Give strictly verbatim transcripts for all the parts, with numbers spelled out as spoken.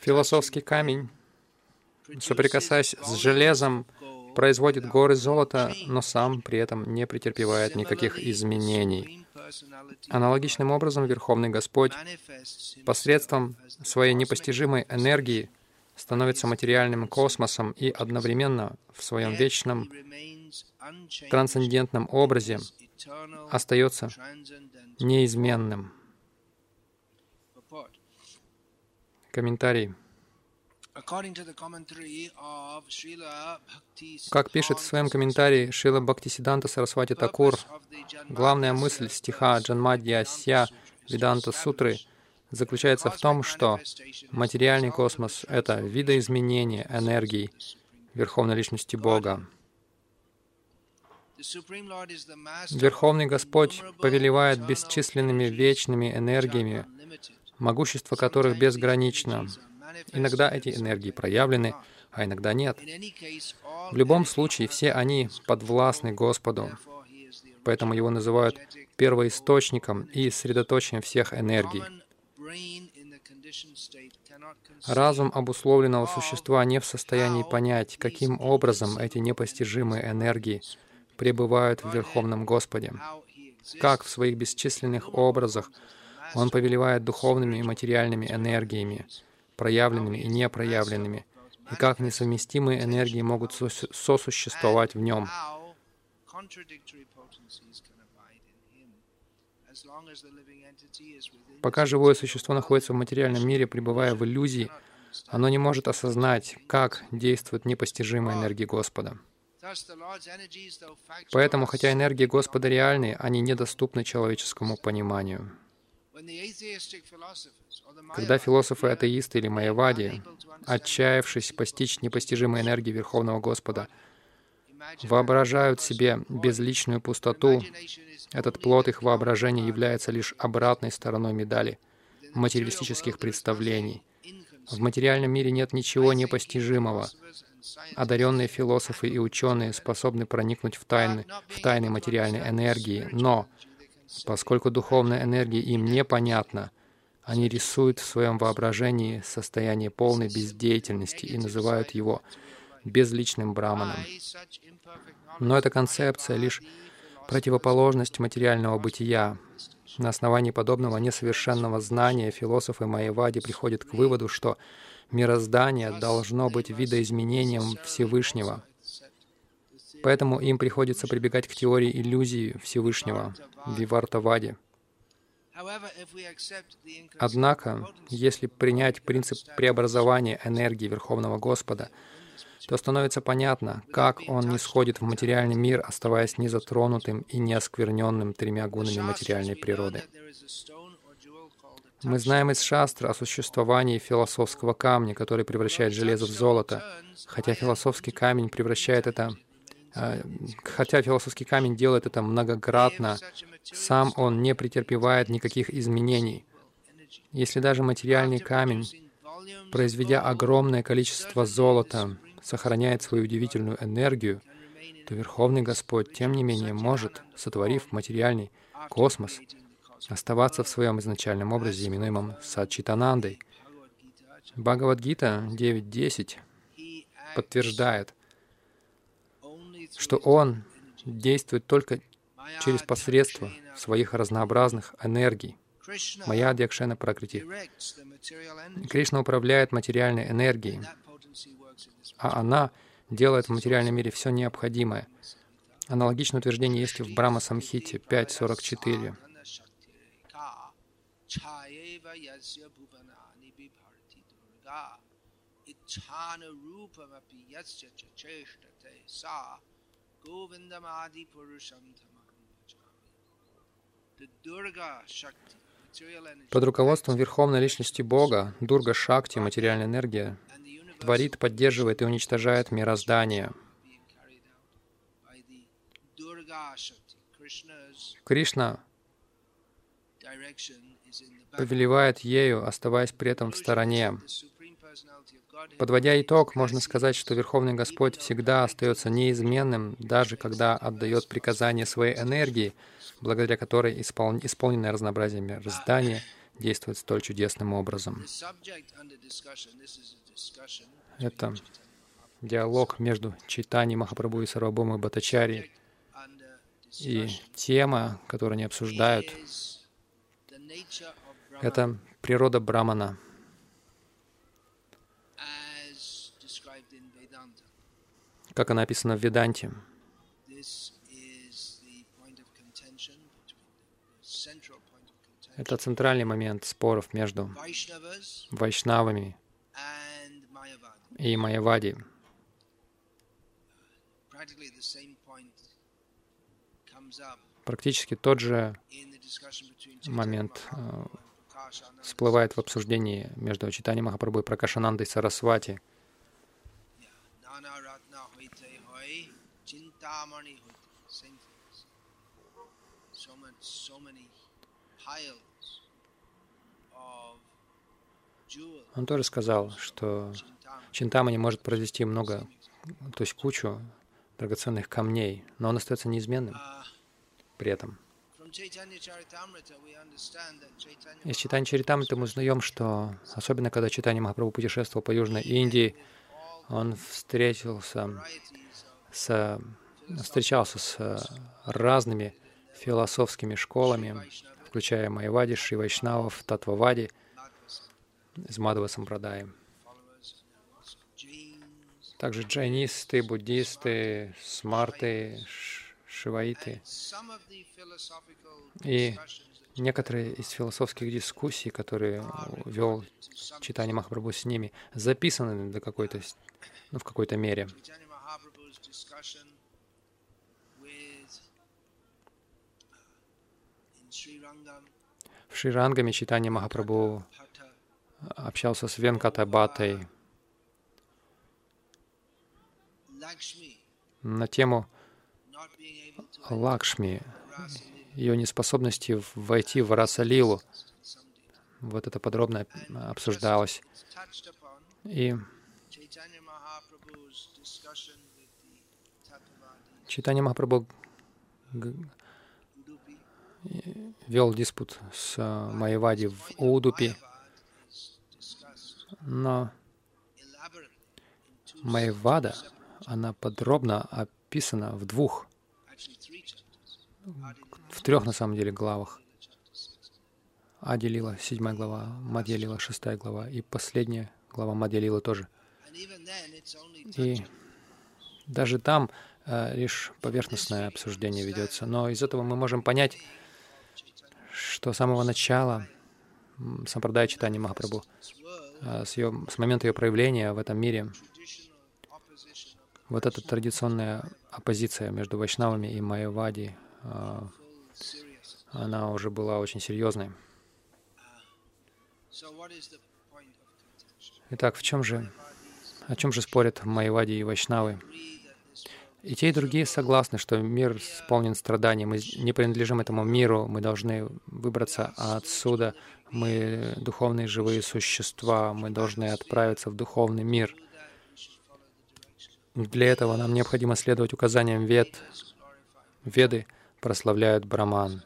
Философский камень, соприкасаясь с железом, производит горы золота, но сам при этом не претерпевает никаких изменений. Аналогичным образом Верховный Господь посредством своей непостижимой энергии становится материальным космосом и одновременно в своем вечном трансцендентном образе остается неизменным. Комментарий. Как пишет в своем комментарии Шрила Бхакти Сиддханта Сарасвати Тхакур, главная мысль стиха Джанмадьясья Веданта-сутры заключается в том, что материальный космос — это видоизменение энергии Верховной Личности Бога. Верховный Господь повелевает бесчисленными вечными энергиями, могущество которых безгранично. Иногда эти энергии проявлены, а иногда нет. В любом случае, все они подвластны Господу, поэтому Его называют первоисточником и средоточием всех энергий. Разум обусловленного существа не в состоянии понять, каким образом эти непостижимые энергии пребывают в Верховном Господе, как в своих бесчисленных образах Он повелевает духовными и материальными энергиями, проявленными и непроявленными, и как несовместимые энергии могут сосуществовать в нем. Пока живое существо находится в материальном мире, пребывая в иллюзии, оно не может осознать, как действует непостижимая энергия Господа. Поэтому, хотя энергии Господа реальны, они недоступны человеческому пониманию. Когда философы-атеисты или майявади, отчаявшись постичь непостижимые энергии Верховного Господа, воображают себе безличную пустоту, этот плод их воображения является лишь обратной стороной медали материалистических представлений. В материальном мире нет ничего непостижимого. Одаренные философы и ученые способны проникнуть в тайны, в тайны материальной энергии, но поскольку духовная энергия им непонятна, они рисуют в своем воображении состояние полной бездеятельности и называют его безличным браманом. Но эта концепция — лишь противоположность материального бытия. На основании подобного несовершенного знания философы майявади приходят к выводу, что мироздание должно быть видоизменением Всевышнего. Поэтому им приходится прибегать к теории иллюзии Всевышнего, вивартавади. Однако, если принять принцип преобразования энергии Верховного Господа, то становится понятно, как он нисходит в материальный мир, оставаясь незатронутым и неоскверненным тремя гунами материальной природы. Мы знаем из шастр о существовании философского камня, который превращает железо в золото, хотя философский камень превращает это... Хотя философский камень делает это многократно, сам он не претерпевает никаких изменений. Если даже материальный камень, произведя огромное количество золота, сохраняет свою удивительную энергию, то Верховный Господь, тем не менее, может, сотворив материальный космос, оставаться в своем изначальном образе, именуемом Сатчитанандой. Бхагавадгита девять десять подтверждает, что Он действует только через посредство своих разнообразных энергий. Майя-дьякшена пракрити. Кришна управляет материальной энергией, а она делает в материальном мире все необходимое. Аналогичное утверждение есть и в Брама Самхите пять сорок четыре. Под руководством Верховной Личности Бога, Дурга Шакти, материальная энергия, творит, поддерживает и уничтожает мироздание. Кришна повелевает ею, оставаясь при этом в стороне. Подводя итог, можно сказать, что Верховный Господь всегда остается неизменным, даже когда отдает приказание своей энергии, благодаря которой исполненное разнообразие мироздания действует столь чудесным образом. Это диалог между Чайтаньей Махапрабху и Сарвабхаумой Бхаттачарьей. И тема, которую они обсуждают, это природа Брамана, как она описана в Веданте. Это центральный момент споров между вайшнавами и майявади. Практически тот же момент э, всплывает в обсуждении между Чайтаньей Махапрабху и Пракашанандой Сарасвати. Он тоже сказал, что Чинтамани может произвести много, то есть кучу драгоценных камней, но он остается неизменным при этом. Из Чайтанья-чаритамриты мы узнаем, что особенно когда Чайтанья Махапрабху путешествовал по Южной Индии, он встретился с, встречался с разными философскими школами, включая майявади, шри вайшнавов, татвавади, из мадхава сампрадаи. Также джайнисты, буддисты, смарты, шиваиты. И некоторые из философских дискуссий, которые вел Чайтанья Махапрабху с ними, записаны до какой-то, ну, в какой-то мере. В Шрирангаме Чайтанья Махапрабху общался с Венкатабатой на тему Лакшми, ее неспособности войти в Расалилу. Вот это подробно обсуждалось. И Чайтанья Махапрабху вел диспут с майявади в Удупе, но майявада, она подробно описана в двух, в трех, на самом деле, главах. Аделила, седьмая глава, Мадьялила, шестая глава, и последняя глава Мадьялила тоже. И даже там э, лишь поверхностное обсуждение ведется. Но из этого мы можем понять, что с самого начала сампрадая Чайтаньи Махапрабху, с, ее, с момента ее проявления в этом мире, вот эта традиционная оппозиция между вайшнавами и майявади, она уже была очень серьезной. Итак, в чем же, о чем же спорят майявади и вайшнавы? И те, и другие согласны, что мир исполнен страданий. Мы не принадлежим этому миру, мы должны выбраться отсюда. Мы духовные живые существа, мы должны отправиться в духовный мир. Для этого нам необходимо следовать указаниям Вед. Веды прославляют Брахман.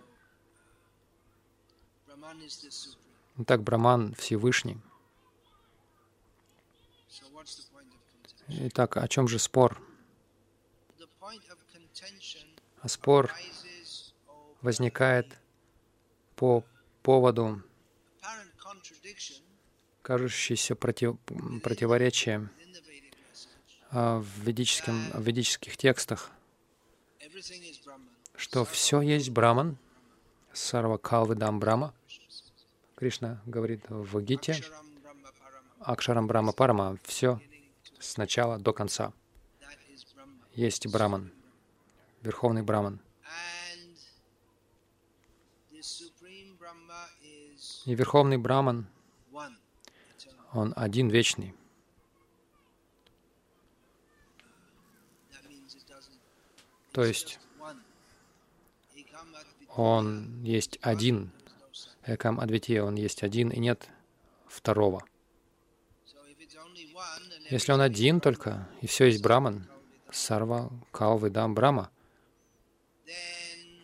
Итак, Брахман Всевышний. Итак, о чем же спор? А спор возникает по поводу кажущейся против... противоречия в, ведическом... в ведических текстах, что все есть Браман, Сарва Калвидам Брама. Кришна говорит в Гите, Акшарам Брама Парама, все с начала до конца. Есть Браман, Верховный Браман. И Верховный Браман, он один вечный. То есть он есть один, Экам Адвития, он есть один, и нет второго. Если он один только, и все есть Браман, Сарва Калвидам Брама,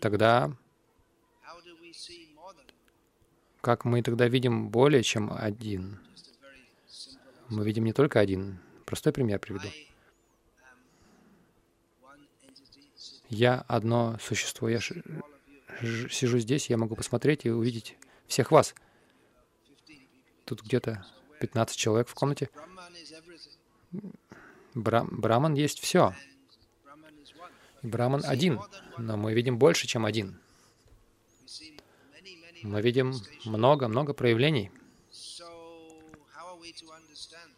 тогда как мы тогда видим более чем один. Мы видим не только один. Простой пример приведу. Я одно существо. Я ж... Ж... сижу здесь, я могу посмотреть и увидеть всех вас. Тут где-то пятнадцать человек в комнате. Бра... Брахман есть все. Брахман один, но мы видим больше, чем один. Мы видим много-много проявлений.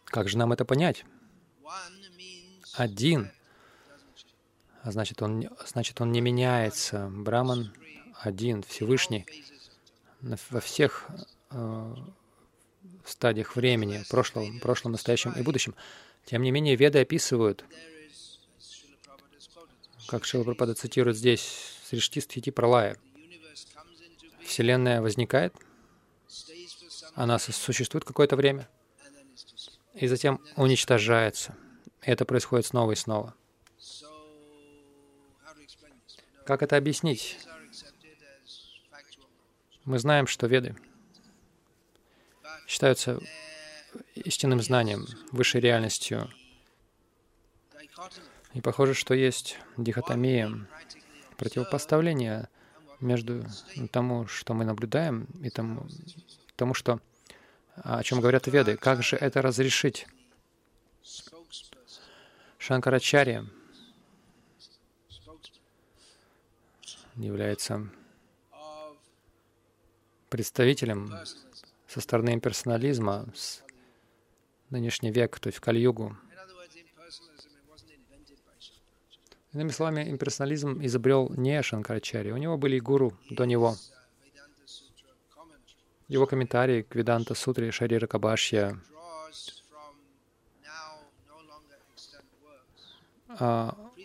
Как же нам это понять? Один. А значит, он, значит, он не меняется. Брахман один, Всевышний, во всех э, стадиях времени, прошлом, прошлом, настоящем и будущем. Тем не менее, Веды описывают, как Шрила Прабхупада цитирует здесь, сриштистхити пралая. Вселенная возникает, она существует какое-то время, и затем уничтожается. Это происходит снова и снова. Как это объяснить? Мы знаем, что Веды считаются истинным знанием, высшей реальностью. И похоже, что есть дихотомия, противопоставление между тому, что мы наблюдаем, и тому, тому что, о чем говорят Веды. Как же это разрешить? Шанкарачарья является представителем со стороны имперсонализма с нынешний век, то есть в Кали-югу. Иными словами, имперсонализм изобрел не Шанкарачарья. У него были и гуру до него. Его комментарии к Веданта-сутре Шарира Кабашья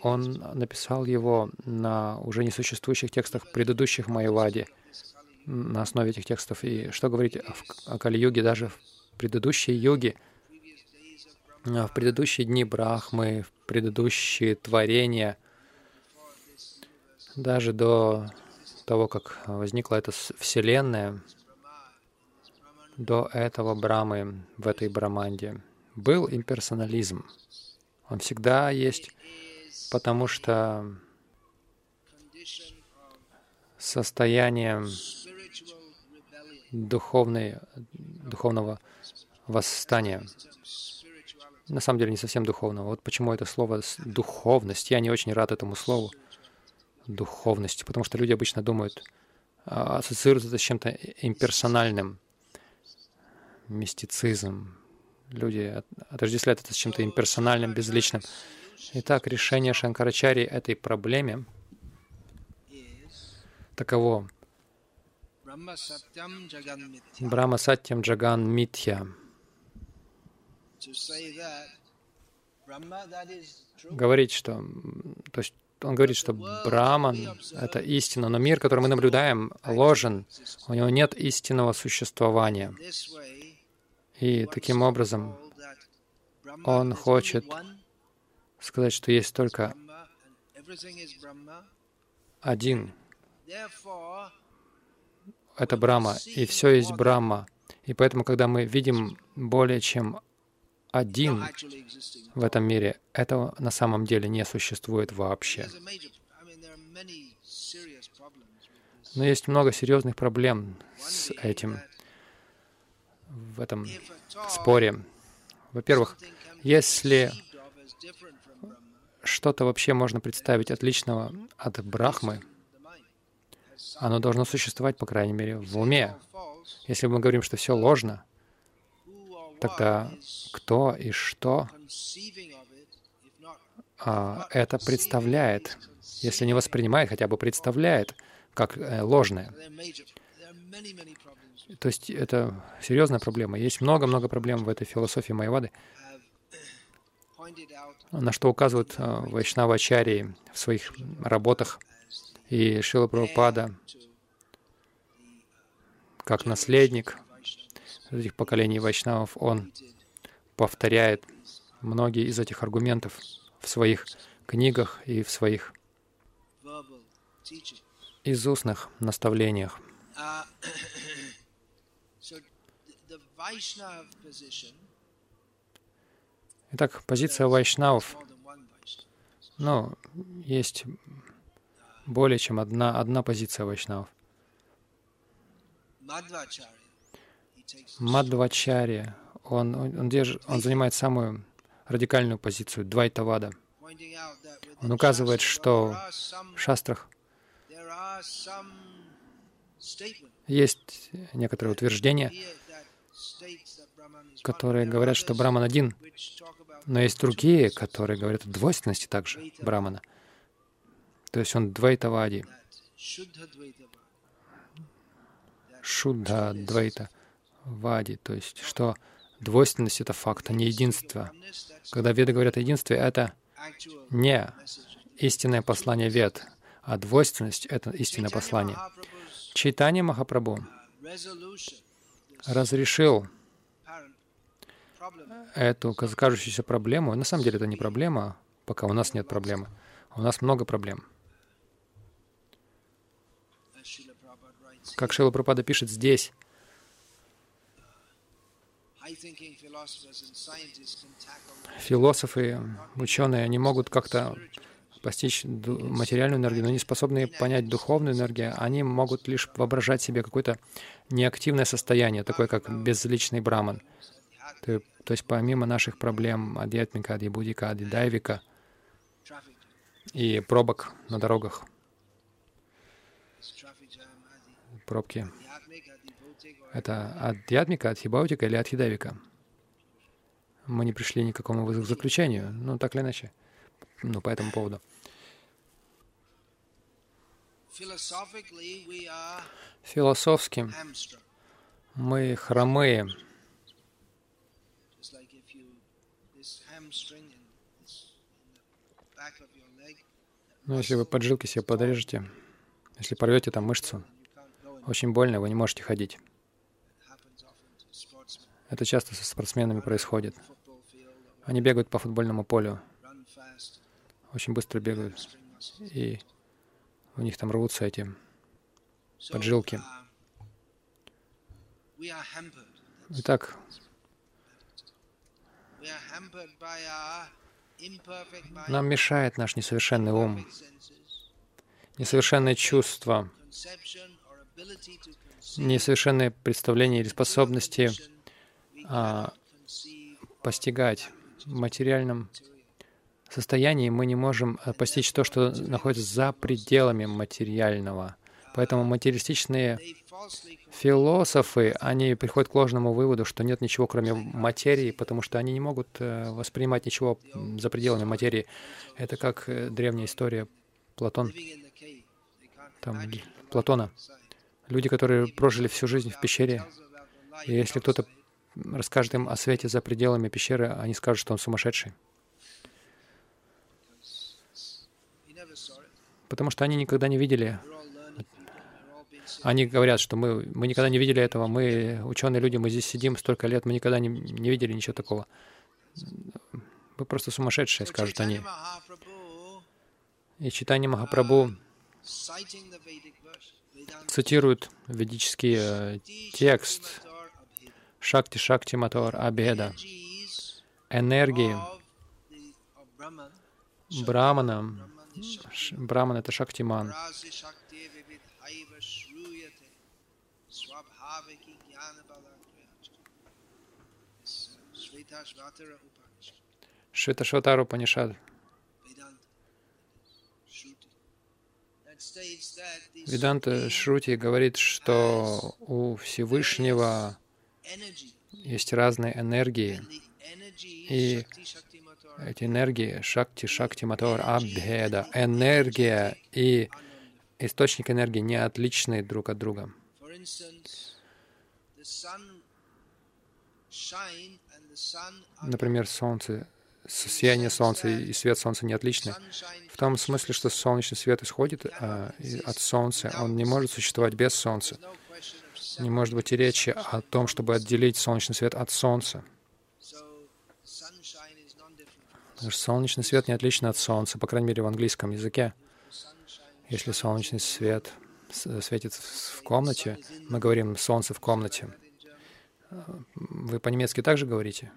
он написал его на уже несуществующих текстах предыдущих майявади, на основе этих текстов. И что говорить о Кали-юге, даже в предыдущей юге, в предыдущие дни Брахмы, в предыдущие творения, даже до того, как возникла эта Вселенная, до этого Брамы, в этой Браманде, был имперсонализм. Он всегда есть, потому что состояние духовной, духовного восстания, на самом деле не совсем духовного. Вот почему это слово «духовность». Я не очень рад этому слову «духовность», потому что люди обычно думают, ассоциируют это с чем-то имперсональным. Мистицизм. Люди отождествляют это с чем-то имперсональным, безличным. Итак, решение Шанкарачарьи этой проблеме таково. Брама саттям джаган митья. Говорит, что, то есть он говорит, что Брахман — это истина, но мир, который мы наблюдаем, ложен, у него нет истинного существования. И таким образом он хочет сказать, что есть только один. Это Брахма, и все есть Брахма. И поэтому, когда мы видим более чем один в этом мире, этого на самом деле не существует вообще. Но есть много серьезных проблем с этим, в этом споре. Во-первых, если что-то вообще можно представить отличного от Брахмы, оно должно существовать, по крайней мере, в уме. Если мы говорим, что все ложно, тогда кто и что а, это представляет, если не воспринимает, хотя бы представляет, как э, ложное. То есть это серьезная проблема. Есть много-много проблем в этой философии майявады, на что указывают э, вайшнавачарьи в своих работах и Шрила Прабхупада как наследник этих поколений вайшнавов, он повторяет многие из этих аргументов в своих книгах и в своих из устных наставлениях. Итак, позиция вайшнавов. Ну, есть более чем одна, одна позиция вайшнавов. Мадвачарья, он, он, держит, он занимает самую радикальную позицию, двайтавада. Он указывает, что в шастрах есть некоторые утверждения, которые говорят, что Брахман один, но есть другие, которые говорят о двойственности также Брахмана. То есть он двайтавади. Шудда двайта вади, то есть что двойственность — это факт, а не единство. Когда веды говорят о единстве, это не истинное послание вед, а двойственность — это истинное послание. Чайтанья Махапрабху разрешил эту кажущуюся проблему. На самом деле это не проблема, пока у нас нет проблемы. У нас много проблем. Как Шрила Прабхупада пишет здесь, философы, ученые, они могут как-то постичь материальную энергию, но не способны понять духовную энергию. Они могут лишь воображать себе какое-то неактивное состояние, такое как безличный браман. То, то есть помимо наших проблем адьятмика, адьябудика, адьядайвика и пробок на дорогах, пробки. Это адьятмика, адхибаутика или адхидавика. Мы не пришли ни к какому заключению, ну так или иначе, ну по этому поводу. Философски мы хромые. Ну, если вы поджилки себе подрежете, если порвете там мышцу, очень больно, вы не можете ходить. Это часто со спортсменами происходит. Они бегают по футбольному полю, очень быстро бегают, и у них там рвутся эти поджилки. Итак, нам мешает наш несовершенный ум, несовершенные чувства, несовершенные представления или способности а, постигать. В материальном состоянии мы не можем постичь то, что находится за пределами материального. Поэтому материалистичные философы, они приходят к ложному выводу, что нет ничего, кроме материи, потому что они не могут воспринимать ничего за пределами материи. Это как древняя история Платон, там, Платона. Люди, которые прожили всю жизнь в пещере, и если кто-то расскажет им о свете за пределами пещеры, они скажут, что он сумасшедший. Потому что они никогда не видели. Они говорят, что мы, мы никогда не видели этого, мы ученые люди, мы здесь сидим столько лет, мы никогда не, не видели ничего такого. Вы просто сумасшедшие, скажут они. И Чайтанья Махапрабху цитирует ведический текст «Шакти-шакти-матор абеда» — энергии Брахмана. Брахман — это Шактиман. Шветашватара-упанишада. Веданта Шрути говорит, что у Всевышнего есть разные энергии, и эти энергии шакти-шакти-матор-абдхеда, энергия и источник энергии не отличны друг от друга. Например, солнце, сияние солнца и свет солнца не отличны. В том смысле, что солнечный свет исходит а, от солнца, он не может существовать без солнца. Не может быть и речи о том, чтобы отделить солнечный свет от солнца. Потому что солнечный свет не отличен от солнца, по крайней мере, в английском языке. Если солнечный свет светит в комнате, мы говорим «солнце в комнате». Вы по-немецки также говорите?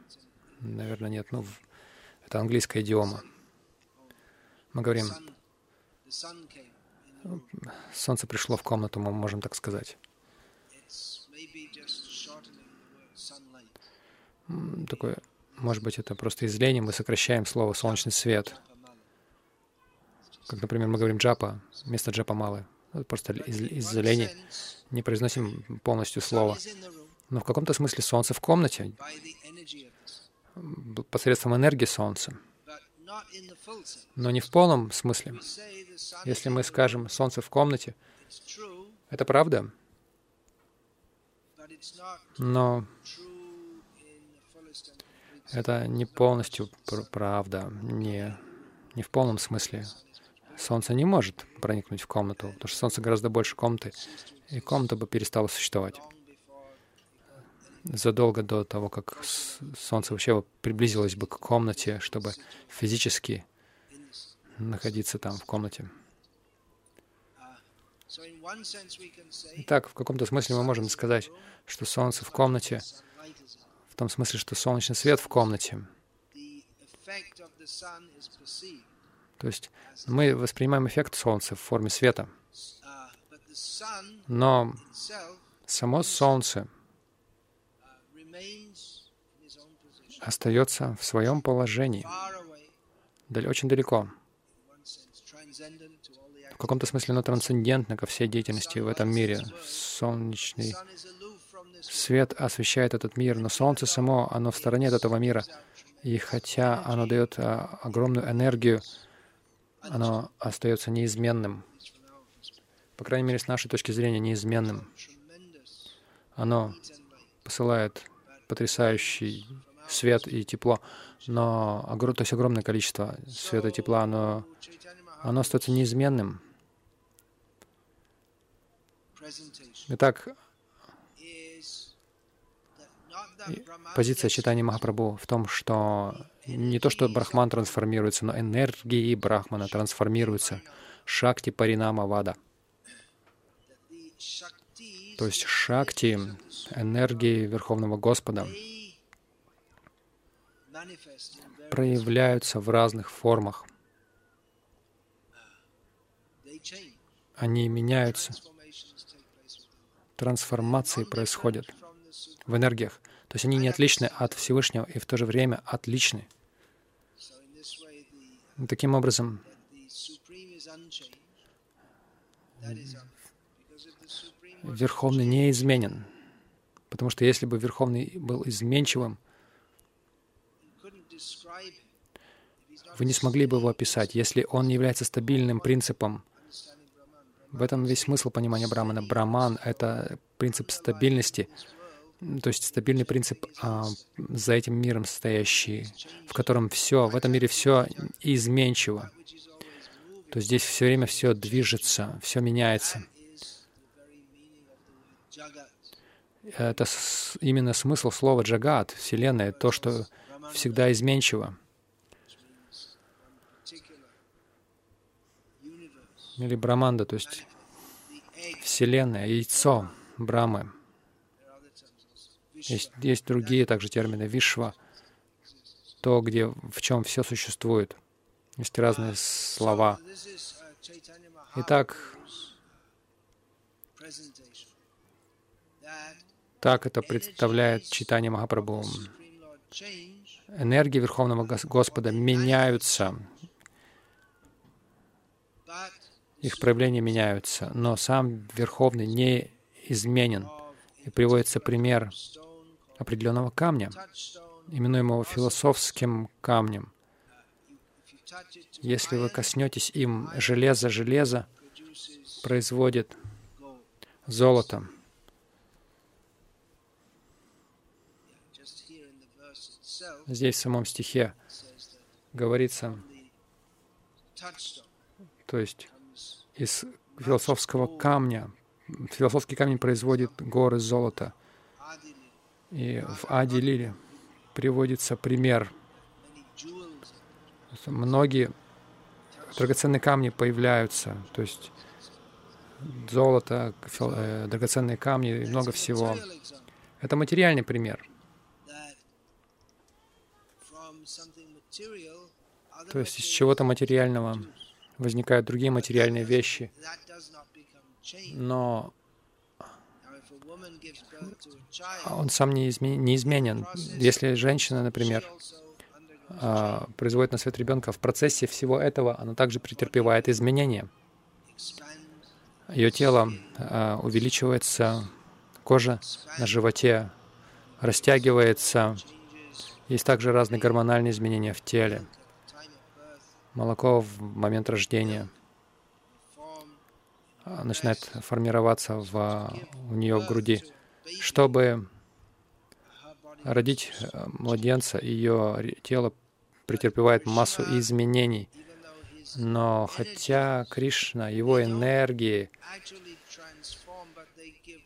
Наверное, нет. Ну, это английская идиома. Мы говорим, солнце пришло в комнату, мы можем так сказать. Такое, может быть, это просто из лени мы сокращаем слово «солнечный свет». Как, например, мы говорим «джапа», вместо «джапамалы». Просто из- из-за лени не произносим полностью слово. Но в каком-то смысле солнце в комнате, посредством энергии солнца. Но не в полном смысле. Если мы скажем «солнце в комнате», это правда, но это не полностью правда, не, не в полном смысле. Солнце не может проникнуть в комнату, потому что солнце гораздо больше комнаты, и комната бы перестала существовать. Задолго до того, как солнце вообще приблизилось бы к комнате, чтобы физически находиться там, в комнате. Итак, в каком-то смысле мы можем сказать, что солнце в комнате, в том смысле, что солнечный свет в комнате. То есть мы воспринимаем эффект солнца в форме света. Но само солнце остается в своем положении, очень далеко. В каком-то смысле оно трансцендентно ко всей деятельности в этом мире. Солнечный свет освещает этот мир, но солнце само, оно в стороне от этого мира. И хотя оно дает а, огромную энергию, оно остается неизменным. По крайней мере, с нашей точки зрения, неизменным. Оно посылает потрясающий свет и тепло, но огр... то есть огромное количество света и тепла, но оно остается неизменным. Итак, позиция Чайтаньи Махапрабху в том, что не то, что Брахман трансформируется, но энергии Брахмана трансформируются. Шакти Паринама Вада. То есть шакти, энергии Верховного Господа, проявляются в разных формах. Они меняются. Трансформации происходят в энергиях. То есть они не отличны от Всевышнего и в то же время отличны. Таким образом, Верховный не изменен. Потому что если бы Верховный был изменчивым, вы не смогли бы его описать, если он не является стабильным принципом. В этом весь смысл понимания Брахмана. Брахман — это принцип стабильности, то есть стабильный принцип а, за этим миром стоящий, в котором все, в этом мире все изменчиво. То есть здесь все время все движется, все меняется. Это именно смысл слова «джагат», «вселенная», то, что всегда изменчиво. Или Брахманда, то есть Вселенная, яйцо Брахмы. Есть, есть другие также термины. Вишва, то, где, в чем все существует. Есть разные слова. Итак, так это представляет Чайтанья Махапрабху. Энергии Верховного Господа меняются. Их проявления меняются, но сам Верховный не изменен. И приводится пример определенного камня, именуемого философским камнем. Если вы коснетесь им, железо-железо производит золото. Здесь в самом стихе говорится, то есть из философского камня, философский камень производит горы золота. И в Ади-лиле приводится пример. Многие драгоценные камни появляются, то есть золото, драгоценные камни и много всего. Это материальный пример. То есть из чего-то материального возникают другие материальные вещи. Но он сам не изменен. Если женщина, например, производит на свет ребенка, в процессе всего этого она также претерпевает изменения. Ее тело увеличивается, кожа на животе растягивается. Есть также разные гормональные изменения в теле. Молоко в момент рождения начинает формироваться в, у нее в груди. Чтобы родить младенца, ее тело претерпевает массу изменений. Но хотя Кришна, его энергии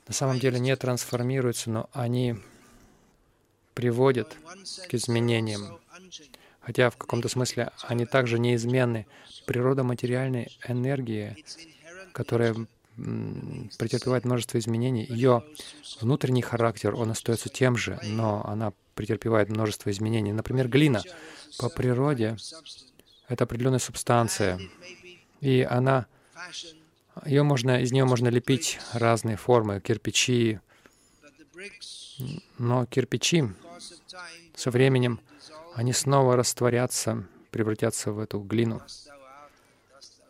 на самом деле не трансформируются, но они приводят к изменениям. Хотя в каком-то смысле они также неизменны. Природа материальной энергии, которая претерпевает множество изменений, ее внутренний характер, он остается тем же, но она претерпевает множество изменений. Например, глина по природе — это определенная субстанция, и она, ее можно, из нее можно лепить разные формы, кирпичи, но кирпичи со временем они снова растворятся, превратятся в эту глину.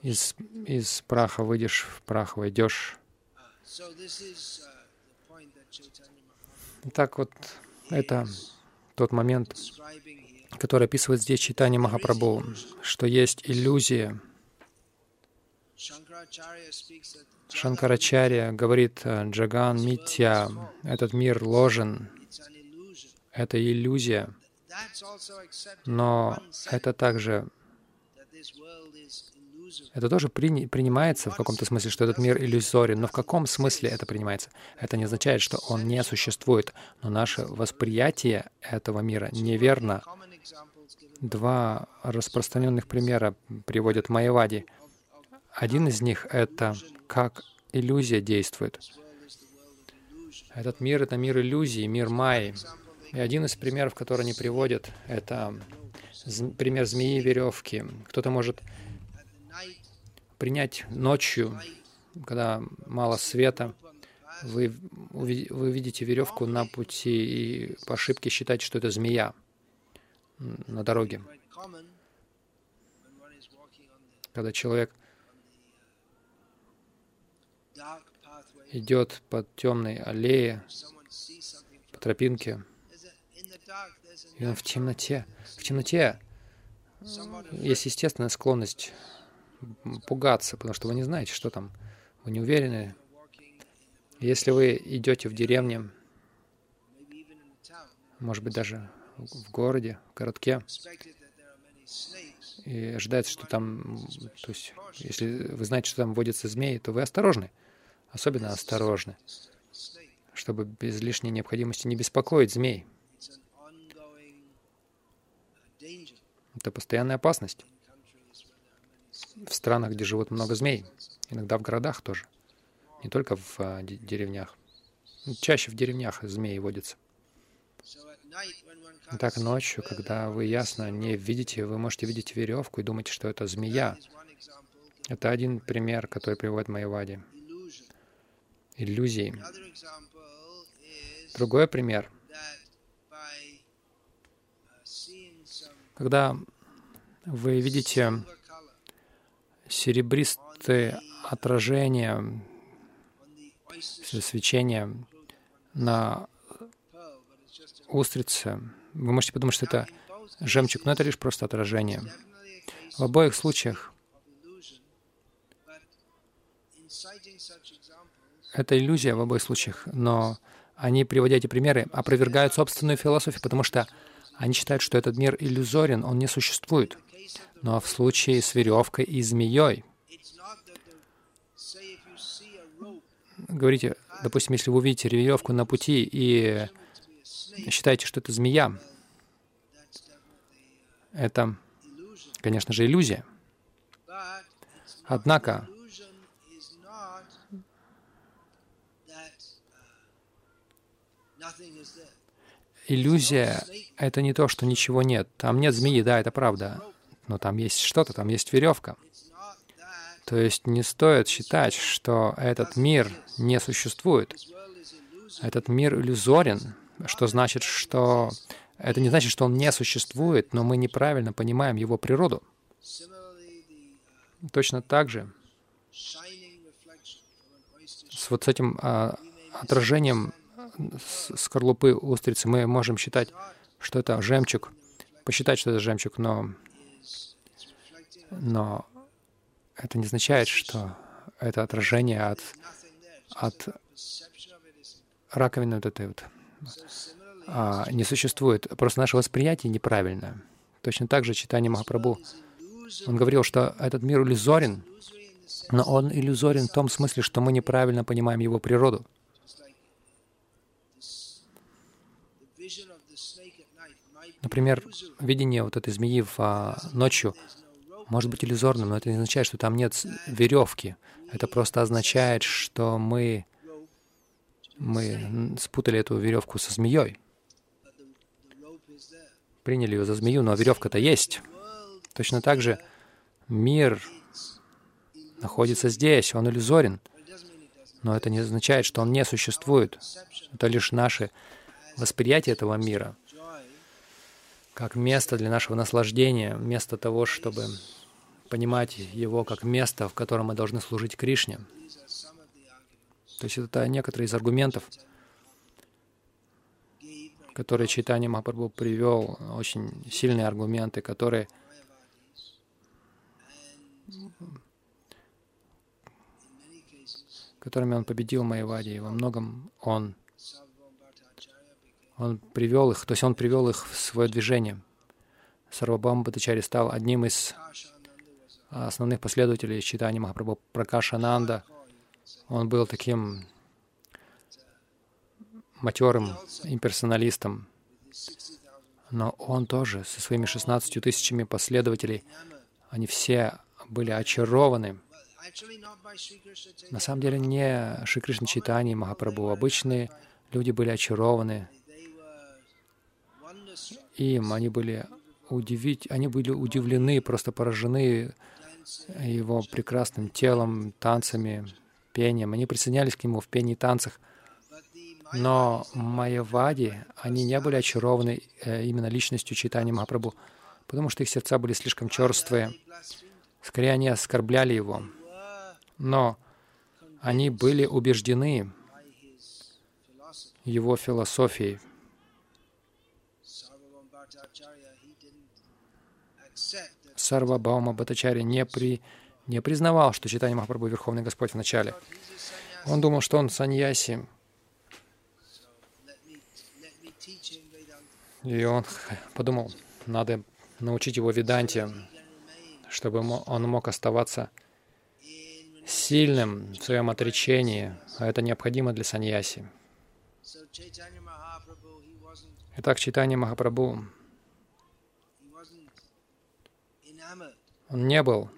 Из, из праха выйдешь, в прах войдешь. Итак, вот это тот момент, который описывает здесь Чайтанья Махапрабху, что есть иллюзия. Шанкарачарья говорит: «Джаган митья», этот мир ложен, это иллюзия. Но это также, это тоже при, принимается в каком-то смысле, что этот мир иллюзорен. Но в каком смысле это принимается? Это не означает, что он не существует, но наше восприятие этого мира неверно. Два распространенных примера приводят майявади. Один из них — это как иллюзия действует. Этот мир — это мир иллюзий, мир майи. И один из примеров, который они приводят, это пример змеи и веревки. Кто-то может принять ночью, когда мало света, вы, вы видите веревку на пути и по ошибке считаете, что это змея на дороге. Когда человек идет по темной аллее, по тропинке, и он в темноте. В темноте есть естественная склонность пугаться, потому что вы не знаете, что там. Вы не уверены. Если вы идете в деревне, может быть, даже в городе, в городке, и ожидается, что там... То есть, если вы знаете, что там водятся змеи, то вы осторожны. Особенно осторожны, чтобы без лишней необходимости не беспокоить змей. Это постоянная опасность в странах, где живут много змей, иногда в городах тоже, не только в деревнях. Чаще в деревнях змеи водятся. Итак, ночью, когда вы ясно не видите, вы можете видеть веревку и думаете, что это змея. Это один пример, который приводит майявади. Иллюзии. Другой пример. Когда вы видите серебристые отражения, свечения на устрице, вы можете подумать, что это жемчуг, но это лишь просто отражение. В обоих случаях это иллюзия в обоих случаях, но они, приводя эти примеры, опровергают собственную философию, потому что они считают, что этот мир иллюзорен, он не существует. Но в случае с веревкой и змеей, говорите, допустим, если вы увидите веревку на пути и считаете, что это змея, это, конечно же, иллюзия. Однако Иллюзия — это не то, что ничего нет. Там нет змеи, да, это правда. Но там есть что-то, там есть веревка. То есть не стоит считать, что этот мир не существует. Этот мир иллюзорен, что значит, что... Это не значит, что он не существует, но мы неправильно понимаем его природу. Точно так же с вот с этим а, отражением скорлупы устрицы мы можем считать, что это жемчуг, посчитать, что это жемчуг, но, но это не означает, что это отражение от, от раковины вот этой вот. А, не существует. Просто наше восприятие неправильно. Точно так же Чайтанья Махапрабху, он говорил, что этот мир иллюзорен, но он иллюзорен в том смысле, что мы неправильно понимаем его природу. Например, видение вот этой змеи в, а, ночью может быть иллюзорным, но это не означает, что там нет веревки. Это просто означает, что мы, мы спутали эту веревку со змеей. Приняли ее за змею, но веревка-то есть. Точно так же мир находится здесь, он иллюзорен. Но это не означает, что он не существует. Это лишь наше восприятие этого мира как место для нашего наслаждения, вместо того, чтобы понимать его как место, в котором мы должны служить Кришне. То есть это некоторые из аргументов, которые Чайтанья Махапрабху привел, очень сильные аргументы, которые, которыми он победил майявади, и во многом он, он привел их, то есть он привел их в свое движение. Сарвабхаума Бхаттачарья стал одним из основных последователей Чайтанья Махапрабху. Пракашананда, он был таким матерым имперсоналистом, но он тоже со своими шестнадцатью тысячами последователей, они все были очарованы. На самом деле не Шри Кришна Чайтанья Махапрабху, обычные люди были очарованы им, они были, удивить, они были удивлены, просто поражены его прекрасным телом, танцами, пением. Они присоединялись к нему в пении и танцах. Но майявади, они не были очарованы именно личностью Чайтаньи Махапрабху, потому что их сердца были слишком черствые. Скорее, они оскорбляли его. Но они были убеждены его философией. Сарвабхаума Бхаттачарья не, при... не признавал, что Чайтанья Махапрабху — Верховный Господь вначале. Он думал, что он саньяси, и он подумал, надо научить его Веданте, чтобы он мог оставаться сильным в своем отречении, а это необходимо для саньяси. Итак, Чайтанья Махапрабху, он не был,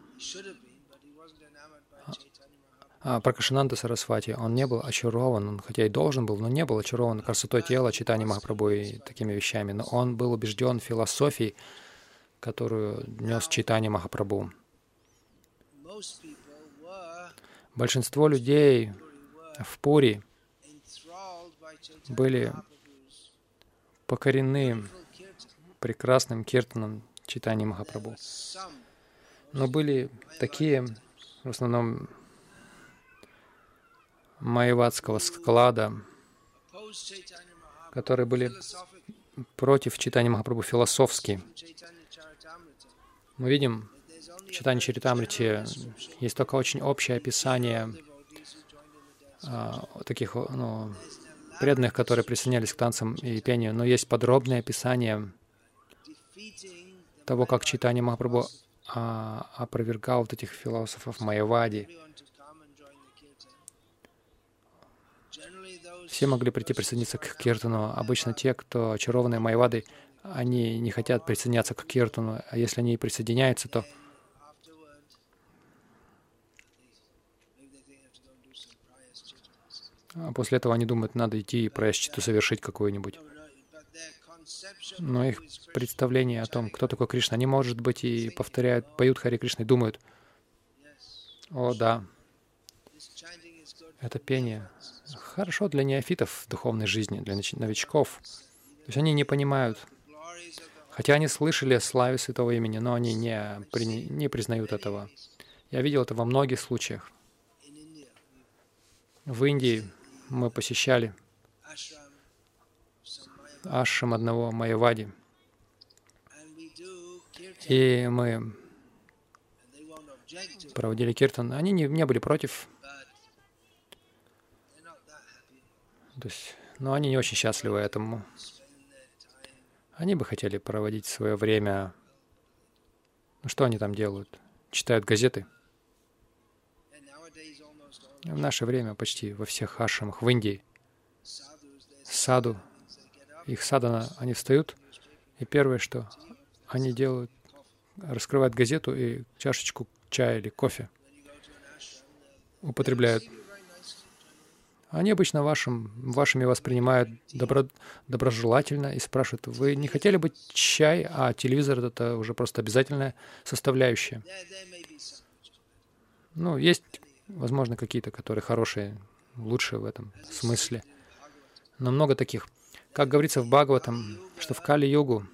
а, Пракашананда Сарасвати, он не был очарован, он, хотя и должен был, но не был очарован красотой тела Чайтаньи Махапрабху и такими вещами. Но он был убежден философией, которую нес Чайтанья Махапрабху. Большинство людей в Пури были покорены прекрасным киртаном Чайтаньи Махапрабху. Но были такие, в основном, майявадского склада, которые были против Чайтаньи Махапрабху философски. Мы видим, в Чайтанья-чаритамрите есть только очень общее описание а, таких ну, преданных, которые присоединялись к танцам и пению, но есть подробное описание того, как Чайтанья Махапрабху а, опровергал вот этих философов майявади. Все могли прийти присоединиться к киртану. Обычно те, кто очарованы майявадой, они не хотят присоединяться к киртану. А если они и присоединяются, то А после этого они думают, надо идти и пращиту совершить какую-нибудь. Но их представление о том, кто такой Кришна, они, может быть, и повторяют, поют Хари Кришна и думают, о, да, это пение хорошо для неофитов в духовной жизни, для новичков. То есть они не понимают, хотя они слышали о славе святого имени, но они не, при, не признают этого. Я видел это во многих случаях. В Индии мы посещали ашрам одного майявади. И мы проводили киртан. Они не, не были против. То есть, но они не очень счастливы этому. Они бы хотели проводить свое время. Ну что они там делают? Читают газеты. В наше время почти во всех ашрамах в Индии саду, их садана, они встают, и первое, что они делают, раскрывают газету и чашечку чая или кофе употребляют. Они обычно вашим, вашими воспринимают добро, доброжелательно и спрашивают, вы не хотели бы чай, а телевизор — это уже просто обязательная составляющая. Ну, есть, возможно, какие-то, которые хорошие, лучшие в этом смысле. Но много таких. Как говорится в Бхагаватам, что в Кали-югу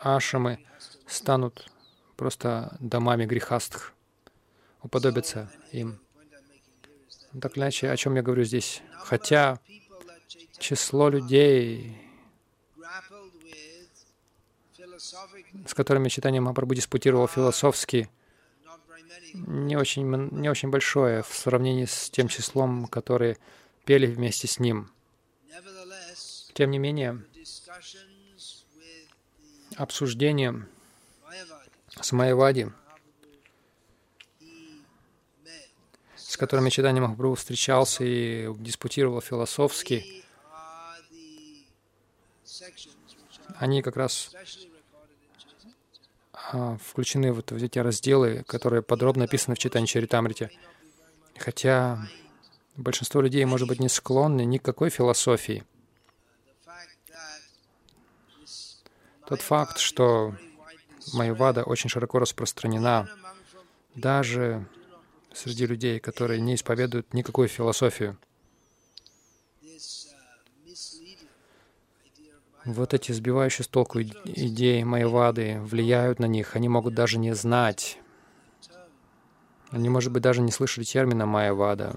ашрамы станут просто домами грехастх, уподобятся им. Так или иначе, о чем я говорю здесь? Хотя число людей, с которыми Чайтанья Махапрабху диспутировал философски, не очень, не очень большое в сравнении с тем числом, которые пели вместе с ним. Тем не менее, обсуждение с майявади, с которыми Чайтанья Махапрабху встречался и диспутировал философски, они как раз включены вот в эти разделы, которые подробно описаны в Чайтанья-чаритамрите. Хотя большинство людей, может быть, не склонны ни к какой философии. Тот факт, что майявада очень широко распространена даже среди людей, которые не исповедуют никакую философию. Вот эти сбивающие с толку идеи майявады влияют на них. Они могут даже не знать. Они, может быть, даже не слышали термина майявада,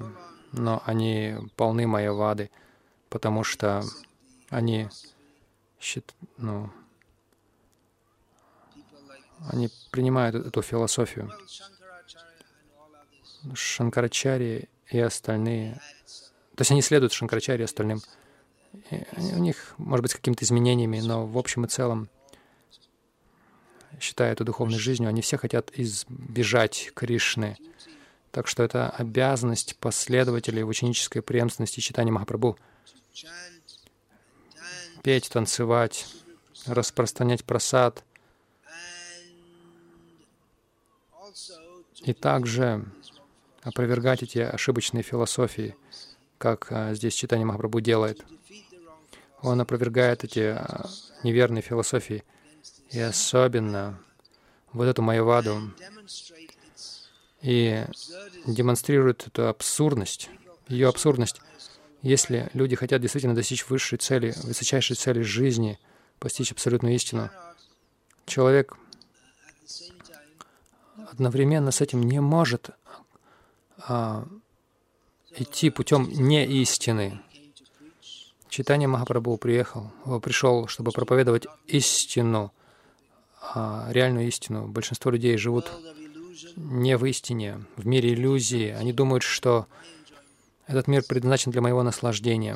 но они полны майявады, потому что они считают... Ну, они принимают эту философию. Шанкарачарья и остальные... То есть они следуют Шанкарачарье и остальным. И у них, может быть, с какими-то изменениями, но в общем и целом, считая эту духовной жизнью, они все хотят избежать Кришны. Так что это обязанность последователей в ученической преемственности Чайтаньи Махапрабху петь, танцевать, распространять прасад, и также опровергать эти ошибочные философии, как здесь Чайтанья Махапрабху делает. Он опровергает эти неверные философии, и особенно вот эту майяваду, и демонстрирует эту абсурдность, ее абсурдность. Если люди хотят действительно достичь высшей цели, высочайшей цели жизни, постичь абсолютную истину, человек одновременно с этим не может а, идти путем неистины. Чайтанья Махапрабху приехал, пришел, чтобы проповедовать истину, а, реальную истину. Большинство людей живут не в истине, в мире иллюзии. Они думают, что этот мир предназначен для моего наслаждения.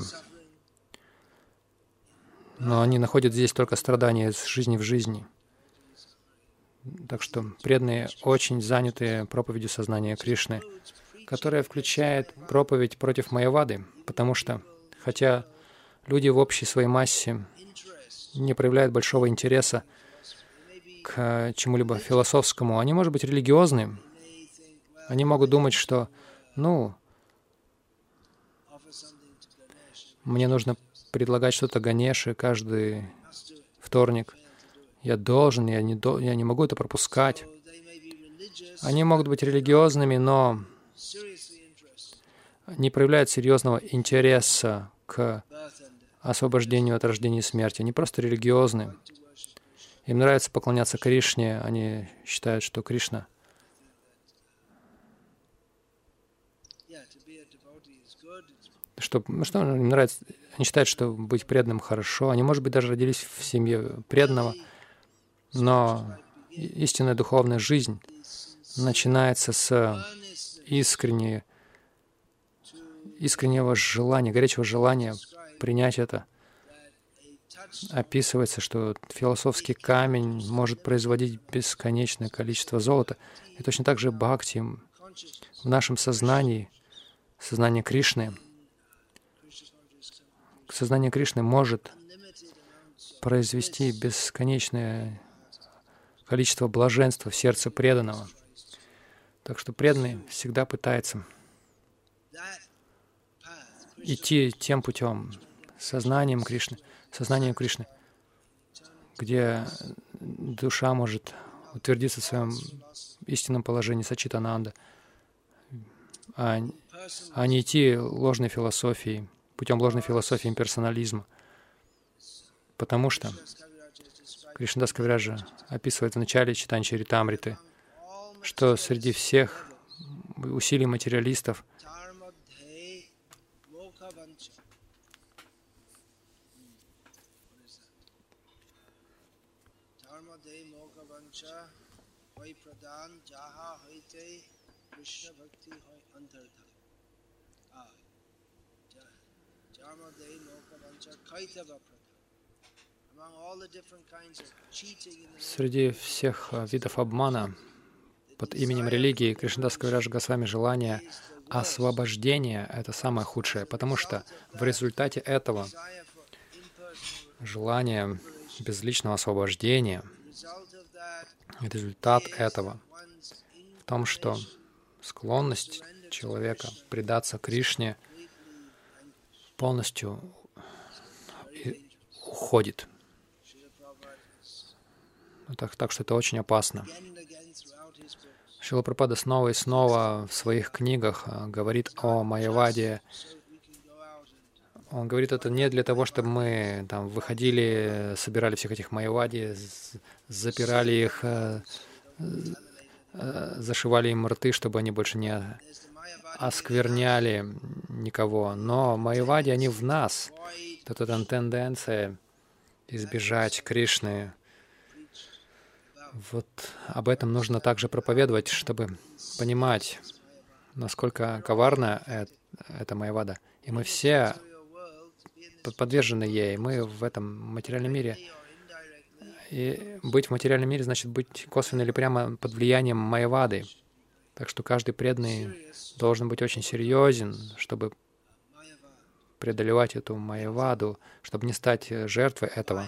Но они находят здесь только страдания из жизни в жизни. Так что преданные очень заняты проповедью сознания Кришны, которая включает проповедь против майявады, потому что, хотя люди в общей своей массе не проявляют большого интереса к чему-либо философскому, они, может быть, религиозны, они могут думать, что, ну, мне нужно предлагать что-то Ганеше каждый вторник. Я должен, я не, до, я не могу это пропускать. Они могут быть религиозными, но не проявляют серьезного интереса к освобождению от рождения и смерти. Они просто религиозны. Им нравится поклоняться Кришне. Они считают, что Кришна... Что, что им нравится? Они считают, что быть преданным хорошо. Они, может быть, даже родились в семье преданного. Но истинная духовная жизнь начинается с искренней, искреннего желания, горячего желания принять это. Описывается, что философский камень может производить бесконечное количество золота. И точно так же бхакти в нашем сознании, сознание Кришны, сознание Кришны может произвести бесконечное количество блаженства в сердце преданного. Так что преданный всегда пытается идти тем путем, сознанием Кришны, сознанием Кришны, где душа может утвердиться в своем истинном положении сачитананда, а не идти ложной философией, путем ложной философии имперсонализма. Потому что Кришнадас Кавираджа описывает в начале Чайтанья-чаритамриты, что среди всех усилий материалистов среди всех видов обмана под именем религии Кришнадас Кавираджа Госвами желание освобождения — это самое худшее, потому что в результате этого желание безличного освобождения, результат этого в том, что склонность человека предаться Кришне полностью уходит. Так, так что это очень опасно. Шрила Прабхупада снова и снова в своих книгах говорит о майяваде. Он говорит это не для того, чтобы мы там выходили, собирали всех этих майявади, запирали их, зашивали им рты, чтобы они больше не оскверняли никого. Но майявади, они в нас. Это там тенденция избежать Кришны. Вот об этом нужно также проповедовать, чтобы понимать, насколько коварна эта майявада. И мы все подвержены ей. Мы в этом материальном мире. И быть в материальном мире значит быть косвенно или прямо под влиянием майявады. Так что каждый преданный должен быть очень серьезен, чтобы преодолевать эту майяваду, чтобы не стать жертвой этого.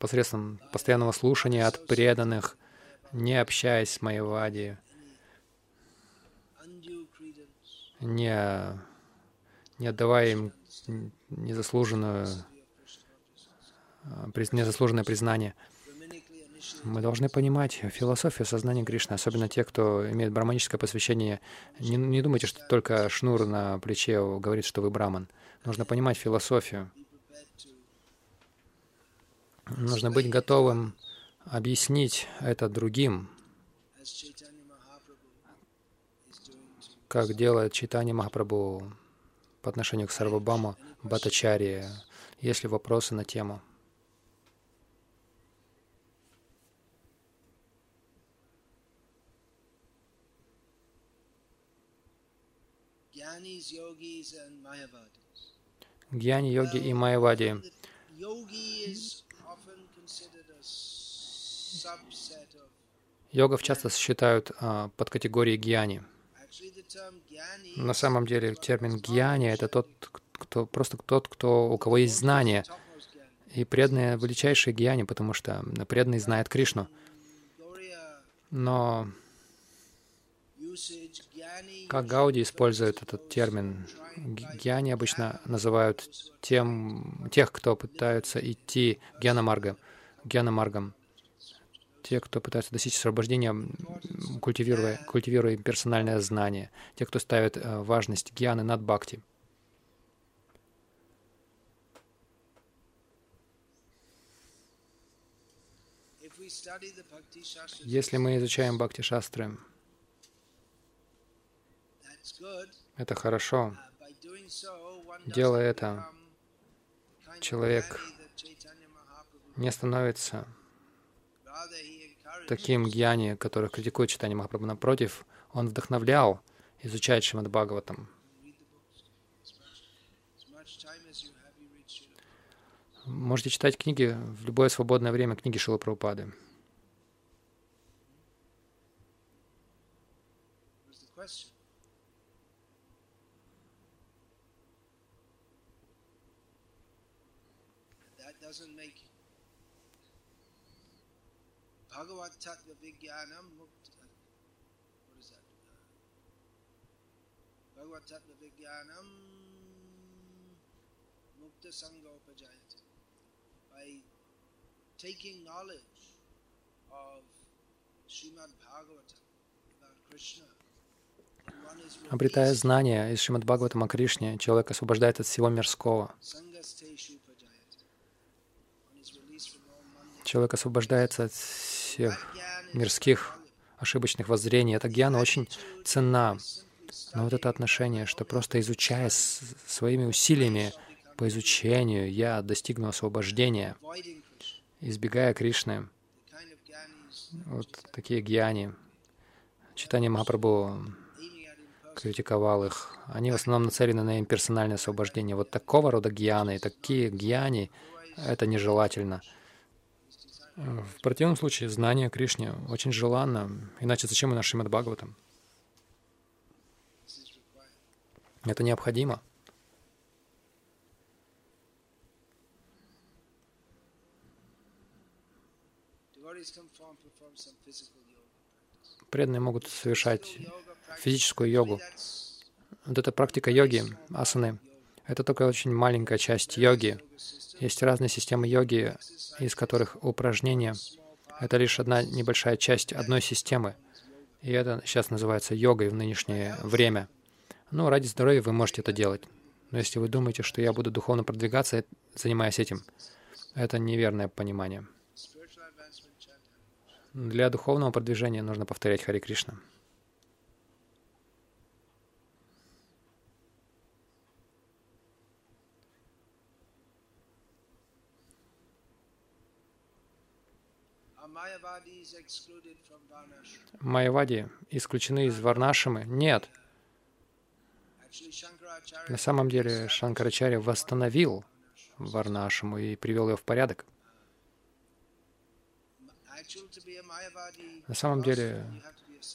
Посредством постоянного слушания от преданных, не общаясь с майявади, не, не отдавая им незаслуженную, незаслуженное признание. Мы должны понимать философию сознания Кришны, особенно те, кто имеет браманическое посвящение. Не, не думайте, что только шнур на плече говорит, что вы браман. Нужно понимать философию. Нужно быть готовым объяснить это другим, как делает Чайтанья Махапрабху по отношению к Сарвабхаума Бхаттачарье. Есть ли вопросы на тему? Гьяни, йоги и майявади. Йогов часто считают а, под категорией гьяни. На самом деле термин гьяни — это тот, кто, просто тот, кто, у кого есть знание. И преданные — величайшие гьяни, потому что преданный знает Кришну. Но Как Гауди использует этот термин, гьяни обычно называют тем, тех, кто пытается идти гьяна-маргом, гьяна-маргом. Те, кто пытаются достичь освобождения, культивируя, культивируя персональное знание. Те, кто ставит важность гьяны над бхакти. Если мы изучаем бхакти-шастры, это хорошо. Делая это, человек не становится таким гьяни, которых критикует Чайтанья Махапрабху. Напротив, он вдохновлял изучать Шримад-Бхагаватам. Можете читать книги в любое свободное время, книги Шрилы Прабхупады. Обретая знания из Шримад-Бхагаватам о Кришне, человек освобождается от всего мирского. Человек освобождается от всех мирских ошибочных воззрений. Эта гьяна очень ценна. Но вот это отношение, что просто изучая своими усилиями по изучению, я достигну освобождения, избегая Кришны. Вот такие гьяни. Чайтанья Махапрабху критиковал их. Они в основном нацелены на им персональное освобождение. Вот такого рода гьяны, такие гьяни, это нежелательно. В противном случае знание Кришне очень желанно, иначе зачем и наш Шримад-Бхагаватам? Это необходимо. Преданные могут совершать физическую йогу. Вот эта практика йоги, асаны, это только очень маленькая часть йоги. Есть разные системы йоги, из которых упражнения — это лишь одна небольшая часть одной системы. И это сейчас называется йогой в нынешнее время. Ну, ради здоровья вы можете это делать. Но если вы думаете, что я буду духовно продвигаться, занимаясь этим, это неверное понимание. Для духовного продвижения нужно повторять Хари Кришна. Майявади исключены из варнашимы? Нет. На самом деле Шанкарачарья восстановил варнашиму и привел ее в порядок. На самом деле,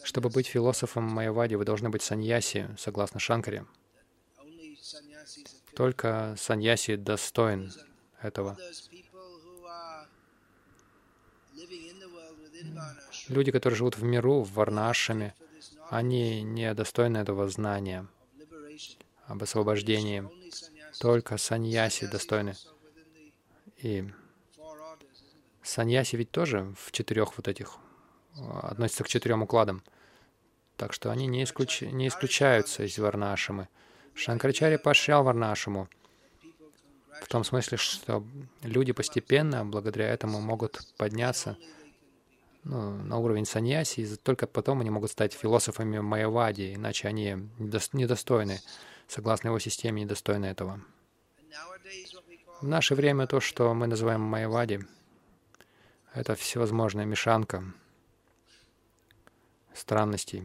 чтобы быть философом майявади, вы должны быть саньяси, согласно Шанкаре. Только саньяси достоин этого. Люди, которые живут в миру, в варнашами, они не достойны этого знания об освобождении. Только саньяси достойны. И саньяси ведь тоже в четырех вот этих, относятся к четырем укладам. Так что они не, исключ... не исключаются из варнашимы. Шанкарачарья поощрял варнашиму в том смысле, что люди постепенно, благодаря этому, могут подняться Ну, на уровень саньяси, и только потом они могут стать философами майявади, иначе они недостойны, согласно его системе, недостойны этого. В наше время то, что мы называем майявади, это всевозможная мешанка странностей.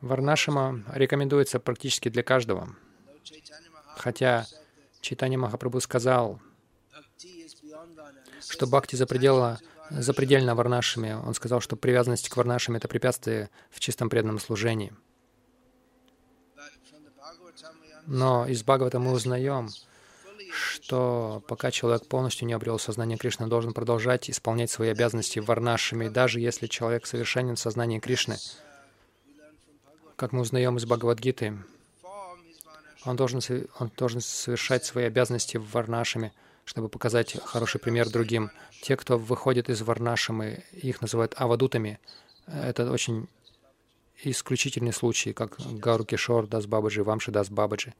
Варнашима рекомендуется практически для каждого, хотя Чайтанья Махапрабху сказал, что бхакти запредельно, запредельно варнашами. Он сказал, что привязанность к варнашами — это препятствие в чистом преданном служении. Но из Бхагавата мы узнаем, что пока человек полностью не обрел сознание Кришны, должен продолжать исполнять свои обязанности варнашами, даже если человек совершенен в сознании Кришны. Как мы узнаем из Бхагавадгиты, он должен, он должен совершать свои обязанности варнашами, чтобы показать хороший пример другим. Те, кто выходит из варнашами, их называют авадутами. Это очень исключительный случай, как Гару Кишор даст Бабаджи, Вамши Дас Бабаджи.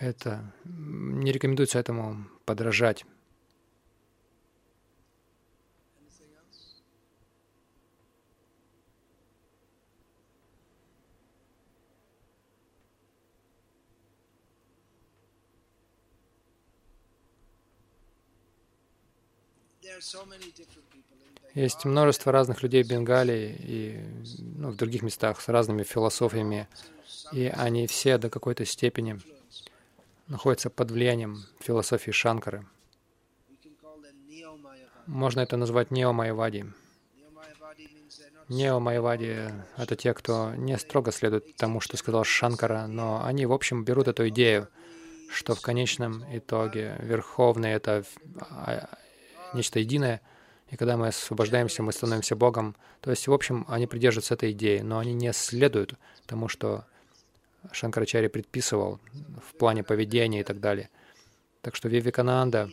Это не рекомендуется этому подражать. Есть множество разных людей в Бенгалии и ну, в других местах с разными философиями, и они все до какой-то степени находятся под влиянием философии Шанкары. Можно это назвать неомайявади. Неомайявади — это те, кто не строго следует тому, что сказал Шанкара, но они, в общем, берут эту идею, что в конечном итоге верховное — это нечто единое, и когда мы освобождаемся, мы становимся Богом. То есть, в общем, они придерживаются этой идеи, но они не следуют тому, что Шанкарачарья предписывал в плане поведения и так далее. Так что Вивекананда,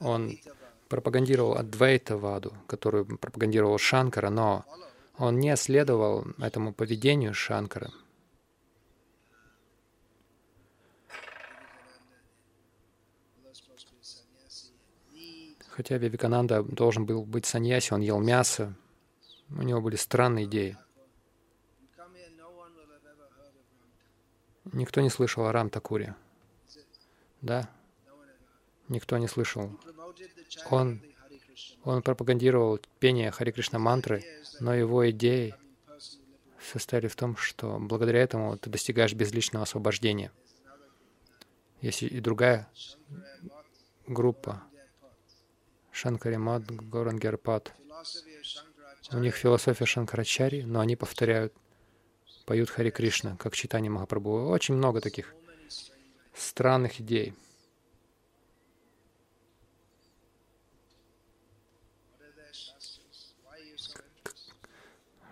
он пропагандировал адвайтаваду, которую пропагандировал Шанкара, но он не следовал этому поведению Шанкара. Хотя Вивекананда должен был быть саньяси, он ел мясо, у него были странные идеи. Никто не слышал о Рам Такуре. Да? Никто не слышал. Он, он пропагандировал пение Хари Кришна мантры, но его идеи состояли в том, что благодаря этому ты достигаешь безличного освобождения. Есть и другая группа. Шанкаримат, Горангерпат. У них философия Шанкарачарьи, но они повторяют, поют Хари Кришна, как Чайтанья Махапрабху. Очень много таких странных идей.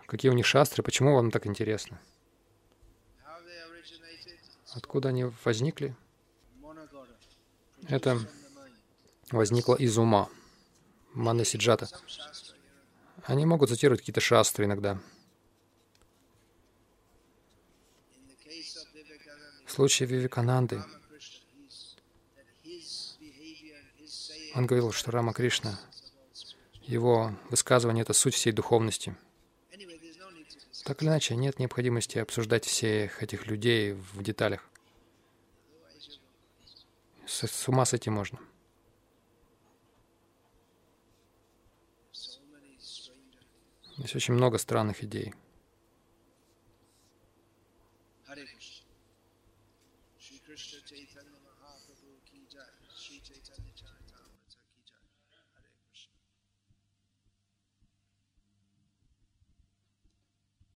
Какие у них шастры? Почему вам так интересно? Откуда они возникли? Это возникло из ума. Манасиджата. Они могут цитировать какие-то шастры иногда. В случае Вивекананды он говорил, что Рама Кришна, его высказывание — это суть всей духовности. Так или иначе, нет необходимости обсуждать всех этих людей в деталях. С, с ума сойти можно. Здесь очень много странных идей.